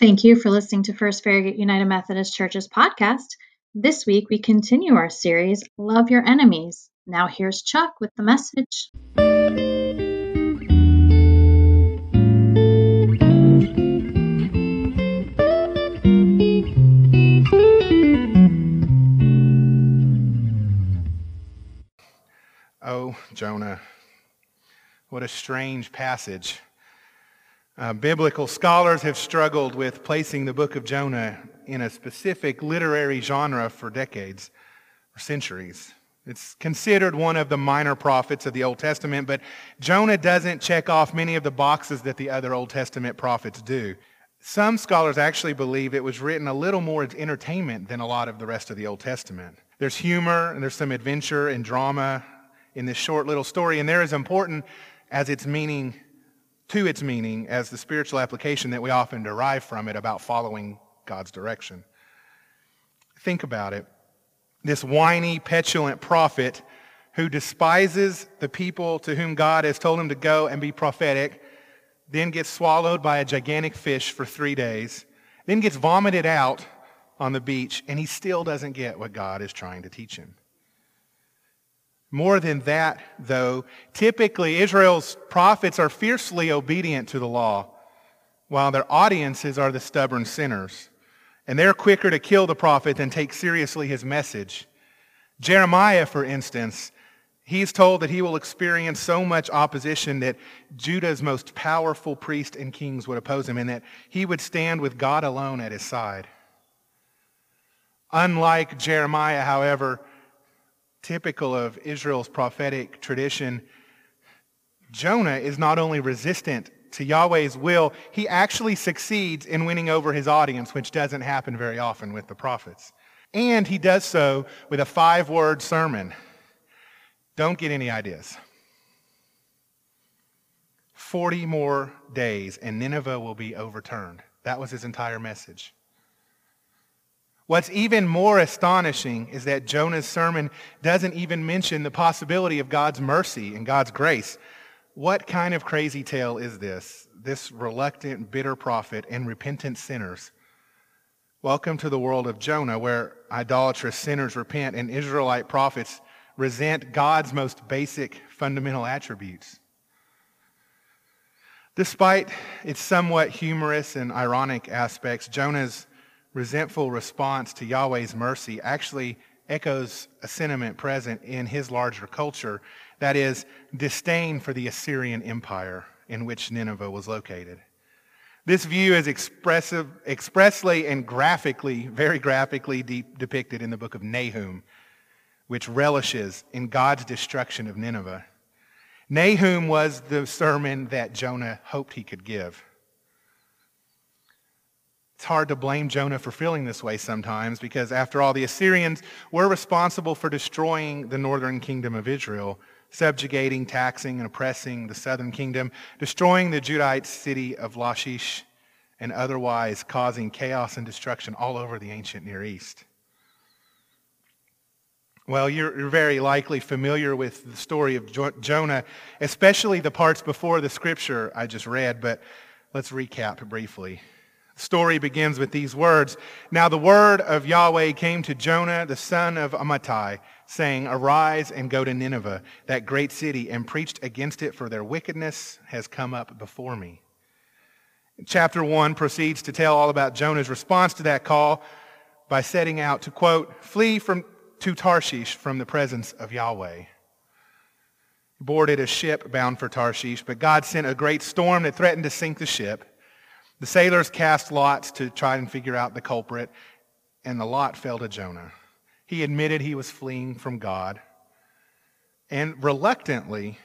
Thank you for listening to First Farragut United Methodist Church's podcast. This week, we continue our series, Love Your Enemies. Now here's Chuck with the message. Oh, Jonah, what a strange passage. Biblical scholars have struggled with placing the book of Jonah in a specific literary genre for decades or centuries. It's considered one of the minor prophets of the Old Testament, but Jonah doesn't check off many of the boxes that the other Old Testament prophets do. Some scholars actually believe it was written a little more as entertainment than a lot of the rest of the Old Testament. There's humor, and there's some adventure and drama in this short little story, and they're as important as its meaning to its meaning as the spiritual application that we often derive from it about following God's direction. Think about it. This whiny, petulant prophet who despises the people to whom God has told him to go and be prophetic, then gets swallowed by a gigantic fish for 3 days, then gets vomited out on the beach, and he still doesn't get what God is trying to teach him. More than that, though, typically Israel's prophets are fiercely obedient to the law, while their audiences are the stubborn sinners. And they're quicker to kill the prophet than take seriously his message. Jeremiah, for instance, he's told that he will experience so much opposition that Judah's most powerful priests and kings would oppose him, and that he would stand with God alone at his side. Unlike Jeremiah, however, typical of Israel's prophetic tradition, Jonah is not only resistant to Yahweh's will, he actually succeeds in winning over his audience, which doesn't happen very often with the prophets. And he does so with a 5-word sermon. Don't get any ideas. 40 more days and Nineveh will be overturned. That was his entire message. What's even more astonishing is that Jonah's sermon doesn't even mention the possibility of God's mercy and God's grace. What kind of crazy tale is this? This reluctant, bitter prophet and repentant sinners. Welcome to the world of Jonah, where idolatrous sinners repent and Israelite prophets resent God's most basic fundamental attributes. Despite its somewhat humorous and ironic aspects, Jonah's resentful response to Yahweh's mercy actually echoes a sentiment present in his larger culture, that is, disdain for the Assyrian Empire in which Nineveh was located. This view is expressly and graphically, very graphically depicted in the book of Nahum, which relishes in God's destruction of Nineveh. Nahum was the sermon that Jonah hoped he could give. It's hard to blame Jonah for feeling this way sometimes because, after all, the Assyrians were responsible for destroying the northern kingdom of Israel, subjugating, taxing, and oppressing the southern kingdom, destroying the Judahite city of Lachish, and otherwise causing chaos and destruction all over the ancient Near East. Well, you're very likely familiar with the story of Jonah, especially the parts before the scripture I just read, but let's recap briefly. The story begins with these words. Now the word of Yahweh came to Jonah, the son of Amittai, saying, Arise and go to Nineveh, that great city, and preach against it, for their wickedness has come up before me. Chapter 1 proceeds to tell all about Jonah's response to that call by setting out to, quote, flee to Tarshish from the presence of Yahweh. He boarded a ship bound for Tarshish, but God sent a great storm that threatened to sink the ship. The sailors cast lots to try and figure out the culprit, and the lot fell to Jonah. He admitted he was fleeing from God, and reluctantly,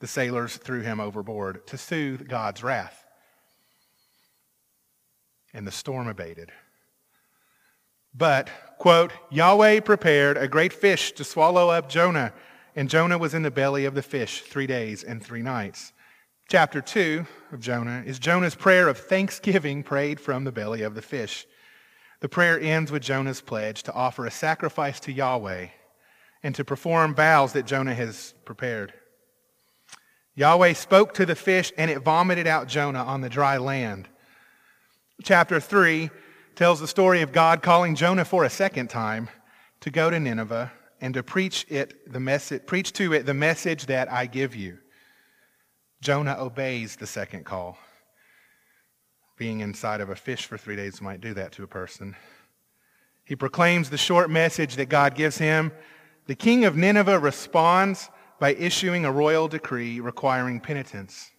the sailors threw him overboard to soothe God's wrath. And the storm abated. But, quote, Yahweh prepared a great fish to swallow up Jonah, and Jonah was in the belly of the fish 3 days and 3 nights. Chapter 2 of Jonah is Jonah's prayer of thanksgiving prayed from the belly of the fish. The prayer ends with Jonah's pledge to offer a sacrifice to Yahweh and to perform vows that Jonah has prepared. Yahweh spoke to the fish and it vomited out Jonah on the dry land. chapter 3 tells the story of God calling Jonah for a second time to go to Nineveh and to preach to it the message that I give you. Jonah obeys the second call. Being inside of a fish for 3 days might do that to a person. He proclaims the short message that God gives him. The king of Nineveh responds by issuing a royal decree requiring penitence,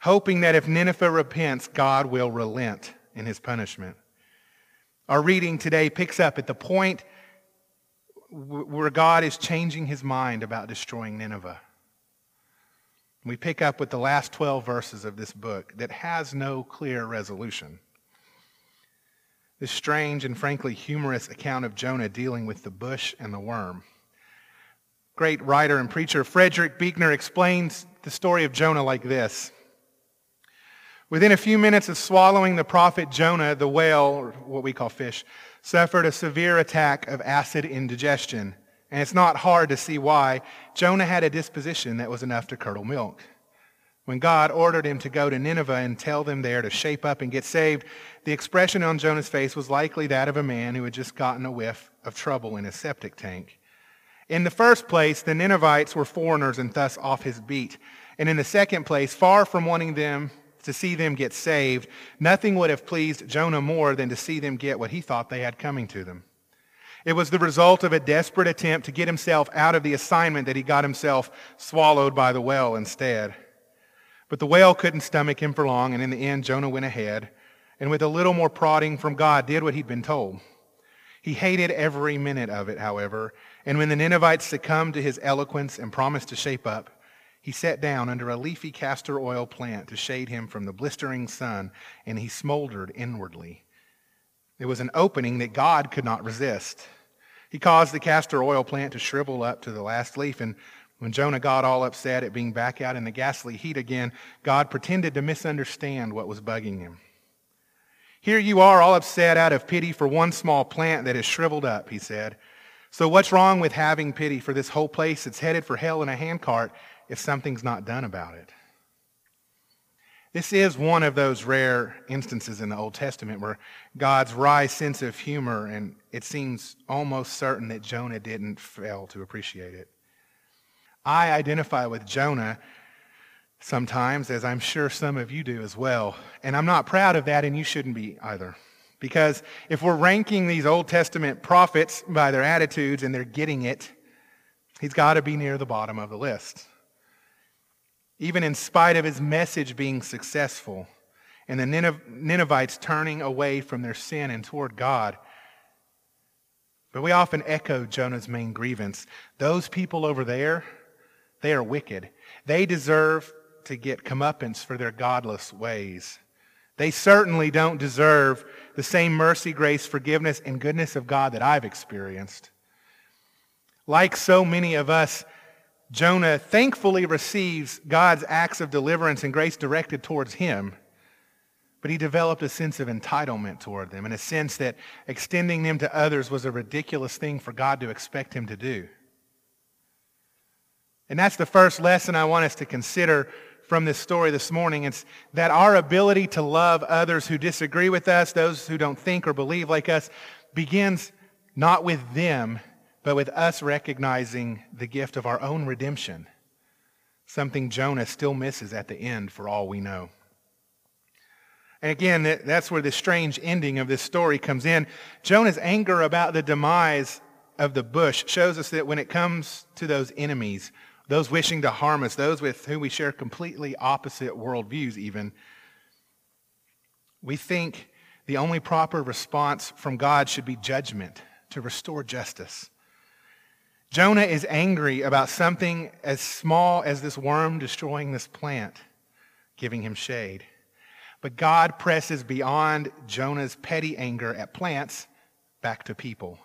hoping that if Nineveh repents, God will relent in his punishment. Our reading today picks up at the point where God is changing his mind about destroying Nineveh. We pick up with the last 12 verses of this book that has no clear resolution. This strange and frankly humorous account of Jonah dealing with the bush and the worm. Great writer and preacher Frederick Buechner explains the story of Jonah like this. Within a few minutes of swallowing the prophet Jonah, the whale, or what we call fish, suffered a severe attack of acid indigestion. And it's not hard to see why. Jonah had a disposition that was enough to curdle milk. When God ordered him to go to Nineveh and tell them there to shape up and get saved, the expression on Jonah's face was likely that of a man who had just gotten a whiff of trouble in his septic tank. In the first place, the Ninevites were foreigners and thus off his beat. And in the second place, far from wanting them to see them get saved, nothing would have pleased Jonah more than to see them get what he thought they had coming to them. It was the result of a desperate attempt to get himself out of the assignment that he got himself swallowed by the whale instead. But the whale couldn't stomach him for long, and in the end, Jonah went ahead, and with a little more prodding from God, did what he'd been told. He hated every minute of it, however, and when the Ninevites succumbed to his eloquence and promised to shape up, he sat down under a leafy castor oil plant to shade him from the blistering sun, and he smoldered inwardly. It was an opening that God could not resist. He caused the castor oil plant to shrivel up to the last leaf, and when Jonah got all upset at being back out in the ghastly heat again, God pretended to misunderstand what was bugging him. "Here you are all upset out of pity for one small plant that has shriveled up," he said. "So what's wrong with having pity for this whole place that's headed for hell in a handcart if something's not done about it?" This is one of those rare instances in the Old Testament where God's wry sense of humor, and it seems almost certain that Jonah didn't fail to appreciate it. I identify with Jonah sometimes, as I'm sure some of you do as well, and I'm not proud of that, and you shouldn't be either. Because if we're ranking these Old Testament prophets by their attitudes and they're getting it, he's got to be near the bottom of the list. Even in spite of his message being successful and the Ninevites turning away from their sin and toward God. But we often echo Jonah's main grievance. Those people over there, they are wicked. They deserve to get comeuppance for their godless ways. They certainly don't deserve the same mercy, grace, forgiveness, and goodness of God that I've experienced. Like so many of us, Jonah thankfully receives God's acts of deliverance and grace directed towards him, but he developed a sense of entitlement toward them and a sense that extending them to others was a ridiculous thing for God to expect him to do. And that's the first lesson I want us to consider from this story this morning. It's that our ability to love others who disagree with us, those who don't think or believe like us, begins not with them, but with us recognizing the gift of our own redemption, something Jonah still misses at the end for all we know. And again, that's where the strange ending of this story comes in. Jonah's anger about the demise of the bush shows us that when it comes to those enemies, those wishing to harm us, those with whom we share completely opposite worldviews even, we think the only proper response from God should be judgment to restore justice. Jonah is angry about something as small as this worm destroying this plant, giving him shade. But God presses beyond Jonah's petty anger at plants back to people.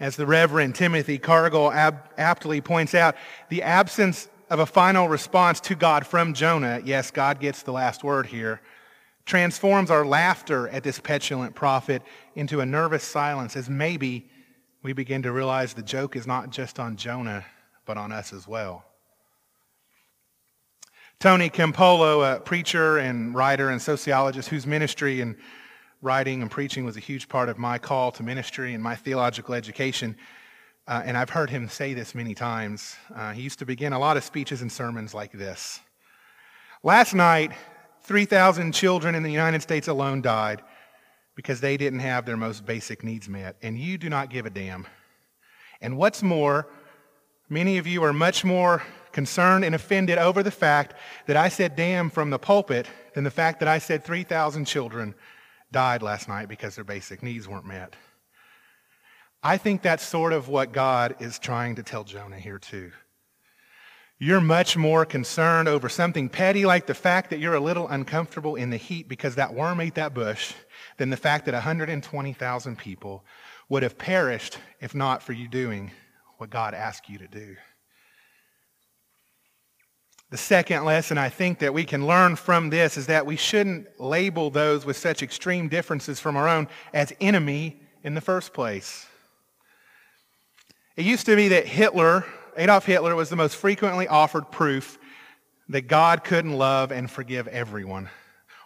As the Reverend Timothy Cargill aptly points out, the absence of a final response to God from Jonah, yes, God gets the last word here, transforms our laughter at this petulant prophet into a nervous silence as maybe we begin to realize the joke is not just on Jonah, but on us as well. Tony Campolo, a preacher and writer and sociologist whose ministry and writing and preaching was a huge part of my call to ministry and my theological education, and I've heard him say this many times. He used to begin a lot of speeches and sermons like this. Last night, 3,000 children in the United States alone died because they didn't have their most basic needs met, and you do not give a damn. And what's more, many of you are much more concerned and offended over the fact that I said damn from the pulpit than the fact that I said 3,000 children died last night because their basic needs weren't met. I think that's sort of what God is trying to tell Jonah here too. You're much more concerned over something petty like the fact that you're a little uncomfortable in the heat because that worm ate that bush than the fact that 120,000 people would have perished if not for you doing what God asked you to do. The second lesson I think that we can learn from this is that we shouldn't label those with such extreme differences from our own as enemy in the first place. It used to be that Adolf Hitler was the most frequently offered proof that God couldn't love and forgive everyone.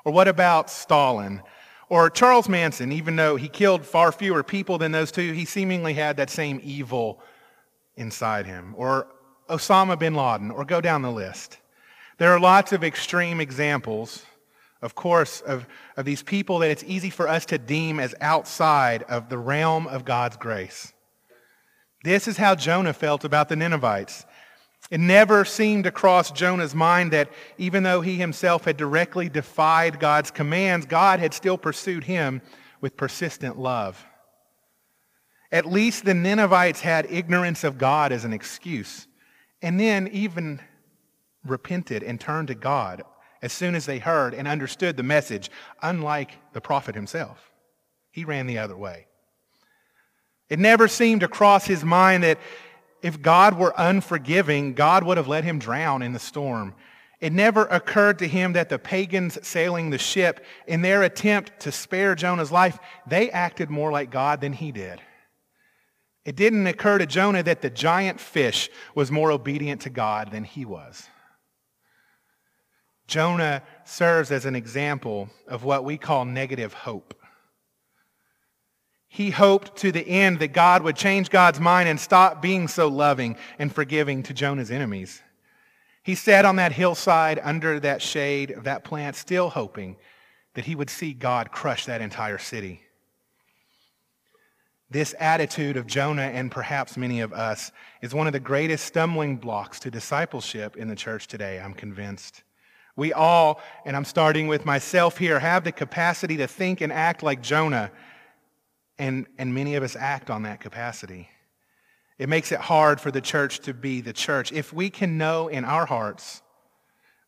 Or what about Stalin? Or Charles Manson, even though he killed far fewer people than those two, he seemingly had that same evil inside him. Or Osama bin Laden, or go down the list. There are lots of extreme examples, of course, of these people that it's easy for us to deem as outside of the realm of God's grace. This is how Jonah felt about the Ninevites. It never seemed to cross Jonah's mind that even though he himself had directly defied God's commands, God had still pursued him with persistent love. At least the Ninevites had ignorance of God as an excuse, and then even repented and turned to God as soon as they heard and understood the message, unlike the prophet himself. He ran the other way. It never seemed to cross his mind that if God were unforgiving, God would have let him drown in the storm. It never occurred to him that the pagans sailing the ship, in their attempt to spare Jonah's life, they acted more like God than he did. It didn't occur to Jonah that the giant fish was more obedient to God than he was. Jonah serves as an example of what we call negative hope. He hoped to the end that God would change God's mind and stop being so loving and forgiving to Jonah's enemies. He sat on that hillside under that shade of that plant, still hoping that he would see God crush that entire city. This attitude of Jonah, and perhaps many of us, is one of the greatest stumbling blocks to discipleship in the church today, I'm convinced. We all, and I'm starting with myself here, have the capacity to think and act like Jonah, and many of us act on that capacity. It makes it hard for the church to be the church. If we can know in our hearts,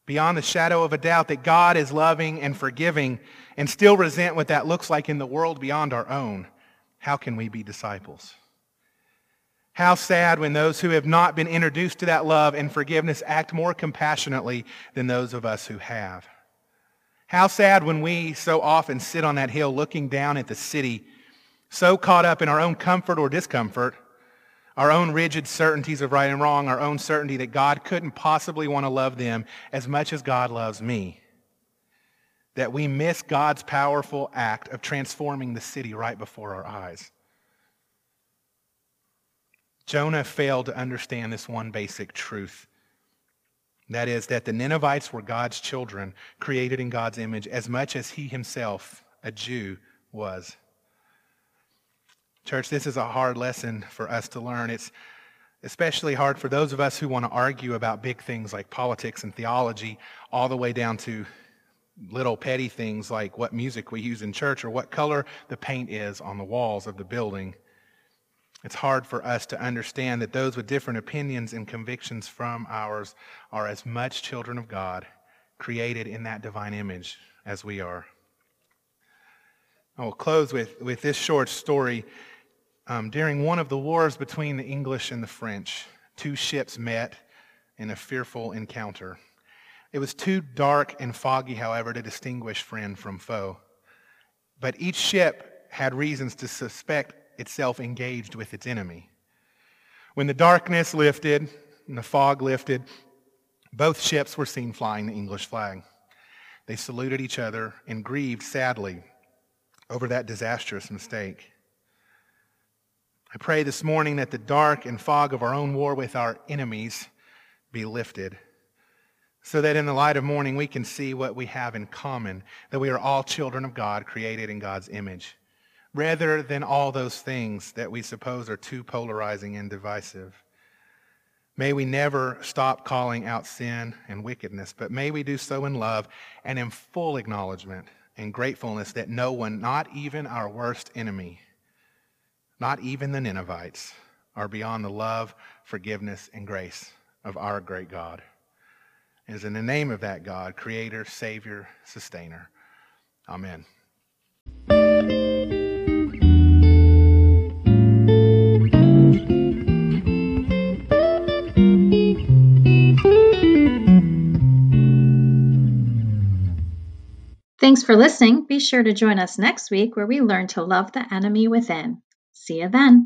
beyond the shadow of a doubt, that God is loving and forgiving and still resent what that looks like in the world beyond our own, how can we be disciples? How sad when those who have not been introduced to that love and forgiveness act more compassionately than those of us who have. How sad when we so often sit on that hill looking down at the city, so caught up in our own comfort or discomfort, our own rigid certainties of right and wrong, our own certainty that God couldn't possibly want to love them as much as God loves me, that we miss God's powerful act of transforming the city right before our eyes. Jonah failed to understand this one basic truth. That is, that the Ninevites were God's children, created in God's image, as much as he himself, a Jew, was. Church, this is a hard lesson for us to learn. It's especially hard for those of us who want to argue about big things like politics and theology, all the way down to little petty things like what music we use in church or what color the paint is on the walls of the building. It's hard for us to understand that those with different opinions and convictions from ours are as much children of God, created in that divine image as we are. I will close with this short story. During one of the wars between the English and the French, two ships met in a fearful encounter. It was too dark and foggy, however, to distinguish friend from foe. But each ship had reasons to suspect itself engaged with its enemy. When the darkness lifted and the fog lifted, Both ships were seen flying the English flag. They saluted each other and grieved sadly over that disastrous mistake. I pray this morning that the dark and fog of our own war with our enemies be lifted, so that in the light of morning we can see what we have in common, that we are all children of God, created in God's image, rather than all those things that we suppose are too polarizing and divisive. May we never stop calling out sin and wickedness, but may we do so in love and in full acknowledgement and gratefulness that no one, not even our worst enemy, not even the Ninevites, are beyond the love, forgiveness, and grace of our great God. It is in the name of that God, Creator, Savior, Sustainer. Amen. Thanks for listening. Be sure to join us next week where we learn to love the enemy within. See you then.